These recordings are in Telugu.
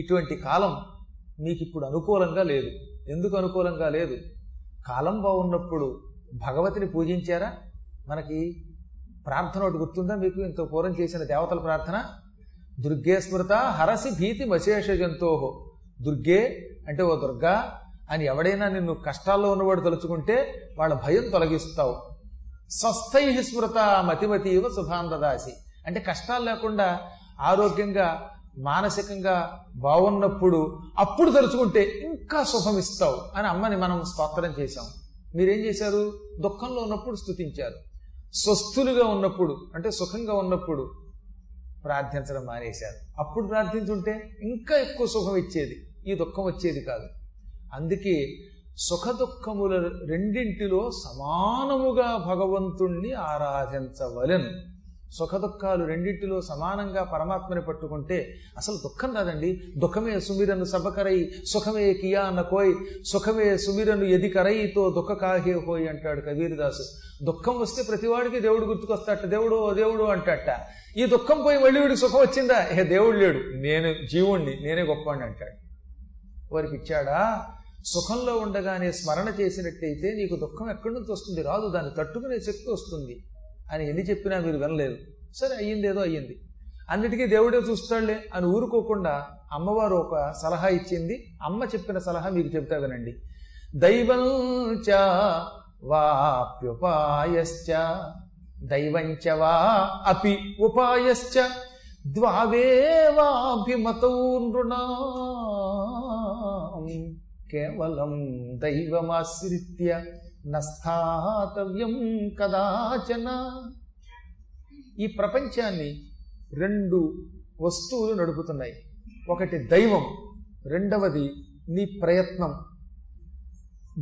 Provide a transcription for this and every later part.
ఇటువంటి కాలం మీకు ఇప్పుడు అనుకూలంగా లేదు. ఎందుకు అనుకూలంగా లేదు? కాలం బాగున్నప్పుడు భగవతిని పూజించారా? మనకి ప్రార్థన ఒకటి గుర్తుందా మీకు? ఇంత పూర్వం చేసిన దేవతల ప్రార్థన, దుర్గే స్మృత హరసి భీతి మశేష జంతోహో. దుర్గే అంటే ఓ దుర్గా అని ఎవడైనా నిన్ను కష్టాల్లో ఉన్నవాడు తలుచుకుంటే వాళ్ళ భయం తొలగిస్తావు. స్వస్థై స్మృత మతిమతీవ శుభాంతదాసి అంటే కష్టాలు లేకుండా ఆరోగ్యంగా మానసికంగా బాగున్నప్పుడు అప్పుడు తలుచుకుంటే ఇంకా శుభమిస్తావు అని అమ్మని మనం స్తోత్రం చేశాం. మీరేం చేశారు? దుఃఖంలో ఉన్నప్పుడు స్తుతించారు, స్వస్థులుగా ఉన్నప్పుడు అంటే సుఖంగా ఉన్నప్పుడు ప్రార్థించడం మానేశారు. అప్పుడు ప్రార్థించుంటే ఇంకా ఎక్కువ సుఖం ఇచ్చేది, ఈ దుఃఖం వచ్చేది కాదు. అందుకే సుఖ దుఃఖముల రెండింటిలో సమానముగా భగవంతుణ్ణి ఆరాధించవలెను. సుఖ దుఃఖాలు రెండింటిలో సమానంగా పరమాత్మని పట్టుకుంటే అసలు దుఃఖం రాదండి. దుఃఖమే సుమిరను సభకరై సుఖమే కియా అన్న కోయ్, సుఖమే సుమిరను ఎది కరయితో దుఃఖ కాహే హోయ్ అంటాడు కబీర్దాసు. దుఃఖం వస్తే ప్రతివాడికి దేవుడు గుర్తుకొస్తాట, దేవుడు దేవుడు అంటాట. ఈ దుఃఖం పోయి మళ్ళీ వీడికి సుఖం వచ్చిందా? ఏ దేవుడు లేడు, నేను జీవుణ్ణి, నేనే గొప్పవాణ్ణి అంటాడు. వారికి ఇచ్చాడా? సుఖంలో ఉండగానే స్మరణ చేసినట్టయితే నీకు దుఃఖం ఎక్కడి నుంచి వస్తుంది? రాదు, దాన్ని తట్టుకునే శక్తి వస్తుంది అని ఎన్ని చెప్పినా మీరు వినలేదు. సరే, అయ్యింది ఏదో అయ్యింది, అన్నిటికీ దేవుడే చూస్తాడులే అని ఊరుకోకుండా అమ్మవారు ఒక సలహా ఇచ్చింది. అమ్మ చెప్పిన సలహా మీకు చెప్తా వినండి. దైవంచ వాప్యుపాయశ్చ దైవంచ వా అపి ఉపాయశ్చ ద్వావేవాభిమతౌ నృణాం కేవలం దైవమాశ్రిత్య నస్థాతవ్యం కదాచన. ఈ ప్రపంచాన్ని రెండు వస్తువులు నడుపుతున్నాయి. ఒకటి దైవం, రెండవది నీ ప్రయత్నం.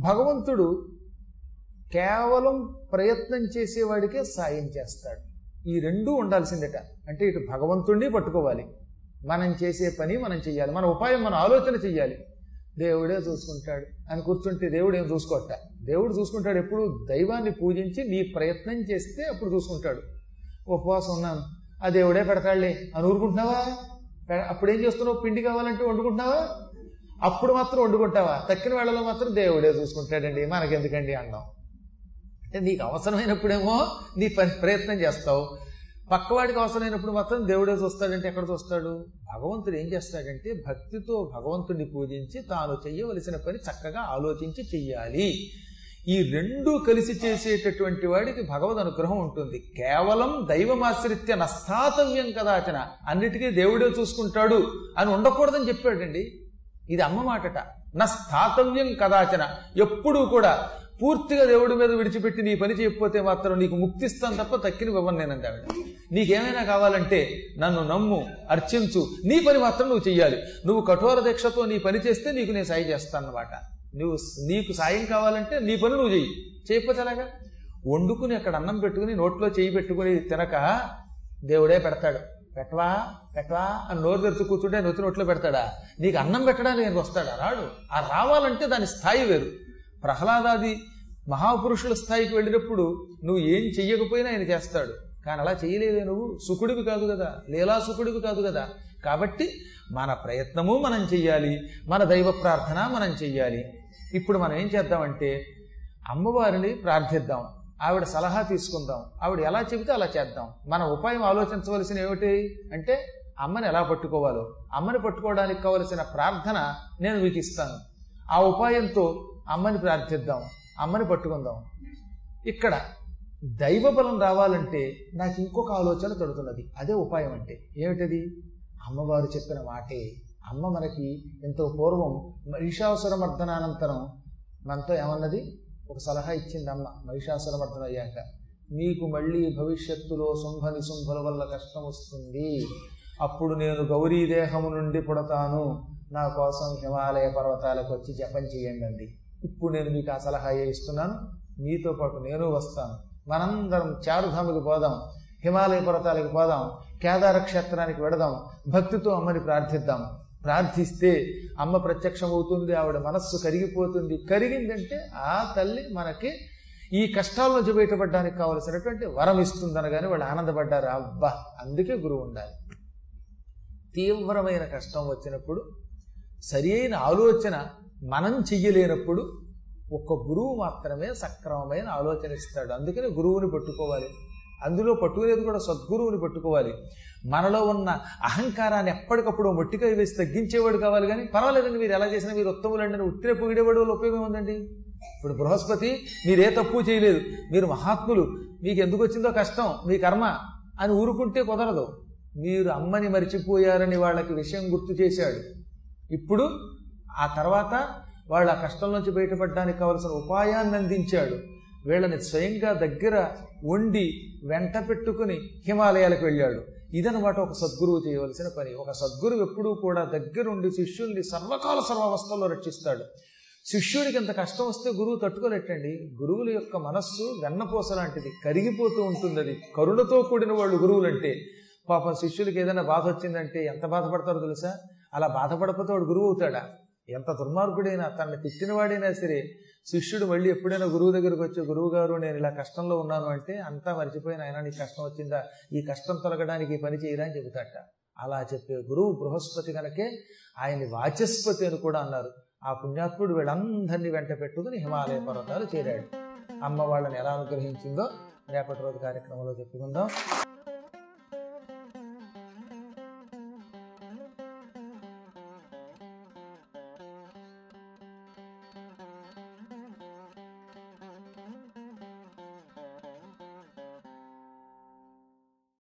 భగవంతుడు కేవలం ప్రయత్నం చేసేవాడికే సాయం చేస్తాడు. ఈ రెండూ ఉండాల్సిందట. అంటే ఇటు భగవంతుడిని పట్టుకోవాలి, మనం చేసే పని మనం చెయ్యాలి, మన ఉపాయం మన ఆలోచన చెయ్యాలి. దేవుడే చూసుకుంటాడు అని కూర్చుంటే దేవుడు ఏం చూసుకోట. దేవుడు చూసుకుంటాడు ఎప్పుడు? దైవాన్ని పూజించి నీ ప్రయత్నం చేస్తే అప్పుడు చూసుకుంటాడు. ఉపవాసం ఉన్నాను, ఆ దేవుడే పెడతాడులే అని ఊరుకుంటున్నావా? అప్పుడేం చేస్తున్నావు? పిండి కావాలంటే వండుకుంటున్నావా? అప్పుడు మాత్రం వండుకుంటావా? తక్కిన వేళలో మాత్రం దేవుడే చూసుకుంటాడండి మనకెందుకండి అన్నాం. అంటే నీకు అవసరమైనప్పుడేమో నీ ప్రయత్నం చేస్తావు, పక్కవాడికి అవసరమైనప్పుడు మాత్రం దేవుడే చూస్తాడంటే ఎక్కడ చూస్తాడు? భగవంతుడు ఏం చేస్తాడంటే భక్తితో భగవంతుడిని పూజించి తాను చెయ్యవలసిన పని చక్కగా ఆలోచించి చెయ్యాలి. ఈ రెండూ కలిసి చేసేటటువంటి వాడికి భగవద్ అనుగ్రహం ఉంటుంది. కేవలం దైవమాశ్రిత్య నస్తాతవ్యం కదాచన, అన్నిటికీ దేవుడే చూసుకుంటాడు అని ఉండకూడదని చెప్పాడండి. ఇది అమ్మ మాటట. నస్తాతవ్యం కదాచన, ఎప్పుడూ కూడా పూర్తిగా దేవుడి మీద విడిచిపెట్టి నీ పని చేయకపోతే మాత్రం నీకు ముక్తిస్తాను తప్ప తక్కిన ఇవ్వను నేనండి ఆవిడ. నీకేమైనా కావాలంటే నన్ను నమ్ము, అర్చించు, నీ పని మాత్రం నువ్వు చెయ్యాలి. నువ్వు కఠోర దీక్షతో నీ పని చేస్తే నీకు నేను సాయం చేస్తాను అన్నమాట. నీకు సాయం కావాలంటే నీ పని నువ్వు చెయ్యి. చేయకపోతే అలాగా వండుకుని అక్కడ అన్నం పెట్టుకుని నోట్లో చేయి పెట్టుకుని తినక దేవుడే పెడతాడు, పెట్టవా పెట్టవా అని నోరు తెరుచు కూర్చుంటే నొత్తి నోట్లో పెడతాడా? నీకు అన్నం పెట్టడానికి నేను వస్తాడా? రాడు. ఆ రావాలంటే దాని స్థాయి వేరు. ప్రహ్లాదాది మహాపురుషుల స్థాయికి వెళ్ళినప్పుడు నువ్వు ఏం చెయ్యకపోయినా ఆయన చేస్తాడు. కానీ అలా చేయలేదే, నువ్వు సుకుడివి కాదు కదా, లీలా సుకుడివి కాదు కదా. కాబట్టి మన ప్రయత్నము మనం చెయ్యాలి, మన దైవ ప్రార్థన మనం చెయ్యాలి. ఇప్పుడు మనం ఏం చేద్దామంటే అమ్మవారిని ప్రార్థిద్దాం, ఆవిడ సలహా తీసుకుందాం, ఆవిడ ఎలా చెబితే అలా చేద్దాం. మన ఉపాయం ఆలోచించవలసిన ఏమిటి అంటే అమ్మని ఎలా పట్టుకోవాలో, అమ్మని పట్టుకోవడానికి కావలసిన ప్రార్థన నేను మీకు ఇస్తాను. ఆ ఉపాయంతో అమ్మని ప్రార్థిద్దాం, అమ్మని పట్టుకుందాం. ఇక్కడ దైవ బలం రావాలంటే నాకు ఇంకొక ఆలోచన తడుతున్నది. అదే ఉపాయం అంటే ఏమిటది? అమ్మవారు చెప్పిన మాటే. అమ్మ మనకి ఎంతో పూర్వం మహిషాసుర మర్దనానంతరం మనతో ఏమన్నది? ఒక సలహా ఇచ్చింది అమ్మ. మహిషాసుర మర్దనం అయ్యాక మీకు మళ్ళీ భవిష్యత్తులో శుంభ నిశుంభుల వల్ల కష్టం వస్తుంది, అప్పుడు నేను గౌరీ దేహము నుండి పుడతాను, నా కోసం హిమాలయ పర్వతాలకు వచ్చి జపం చేయండి అండి. ఇప్పుడు నేను మీకు ఆ సలహాయే ఇస్తున్నాను, మీతో పాటు నేను వస్తాను, మనందరం చారుధామకి పోదాం, హిమాలయ పర్వతాలకు పోదాం, కేదార క్షేత్రానికి వెడదాం, భక్తితో అమ్మని ప్రార్థిద్దాం. ప్రార్థిస్తే అమ్మ ప్రత్యక్షమవుతుంది, ఆవిడ మనస్సు కరిగిపోతుంది. కరిగిందంటే ఆ తల్లి మనకి ఈ కష్టాల నుంచి బయటపడడానికి కావలసినటువంటి వరం ఇస్తుందనగానే వాళ్ళు ఆనందపడ్డారు. అబ్బా, అందుకే గురువు ఉండాలి. తీవ్రమైన కష్టం వచ్చినప్పుడు సరి అయిన ఆలోచన మనం చెయ్యలేనప్పుడు ఒక్క గురువు మాత్రమే సక్రమమైన ఆలోచన ఇస్తాడు. అందుకని గురువుని పట్టుకోవాలి, అందులో పట్టుకునేది కూడా సద్గురువుని పట్టుకోవాలి. మనలో ఉన్న అహంకారాన్ని ఎప్పటికప్పుడు మట్టిగా వేసి తగ్గించేవాడు కావాలి. కానీ పర్వాలేదండి మీరు ఎలా చేసినా మీరు ఉత్తములండి అని ఉత్తిరే పొగిడేవాడు వల్ల ఉపయోగం ఉందండి. ఇప్పుడు బృహస్పతి మీరే తప్పు చేయలేదు, మీరు మహాత్ములు, మీకు ఎందుకు వచ్చిందో కష్టం, మీ కర్మ అని ఊరుకుంటే కుదరదు. మీరు అమ్మని మరిచిపోయారని వాళ్ళకి విషయం గుర్తు చేశాడు. ఇప్పుడు ఆ తర్వాత వాళ్ళు ఆ కష్టం నుంచి బయటపడడానికి కావలసిన ఉపాయాన్ని అందించాడు. వీళ్ళని స్వయంగా దగ్గర వండి వెంట పెట్టుకుని హిమాలయాలకు వెళ్ళాడు. ఇదనమాట ఒక సద్గురువు చేయవలసిన పని. ఒక సద్గురువు ఎప్పుడూ కూడా దగ్గరుండి శిష్యుల్ని సర్వకాల సర్వావస్థల్లో రక్షిస్తాడు. శిష్యుడికి ఎంత కష్టం వస్తే గురువు తట్టుకోలేటండి. గురువుల యొక్క మనస్సు వెన్నపోస లాంటిది, కరిగిపోతూ ఉంటుంది. అది కరుణతో కూడిన వాళ్ళు గురువులంటే. పాపం శిష్యులకి ఏదైనా బాధ వచ్చిందంటే ఎంత బాధపడతారో తెలుసా? అలా బాధపడకపోతే వాడు గురువు అవుతాడా? ఎంత దుర్మార్గుడైనా, తనని తిట్టినవాడైనా సరే, శిష్యుడు మళ్ళీ ఎప్పుడైనా గురువు దగ్గరకు వచ్చి, గురువు గారు నేను ఇలా కష్టంలో ఉన్నాను అంటే, అంతా మర్చిపోయిన ఆయన నీ కష్టం వచ్చిందా, ఈ కష్టం తొలగడానికి పని చేయరా అని చెబుతాట. అలా చెప్పే గురువు బృహస్పతి కనుకే ఆయన్ని వాచస్పతి అని కూడా అన్నారు. ఆ పుణ్యాత్ముడు వీళ్ళందరినీ వెంట పెట్టుకుని హిమాలయ పర్వతాలు చేరాడు. అమ్మ వాళ్ళని ఎలా అనుగ్రహించిందో రేపటి రోజు కార్యక్రమంలో చెప్పుకుందాం.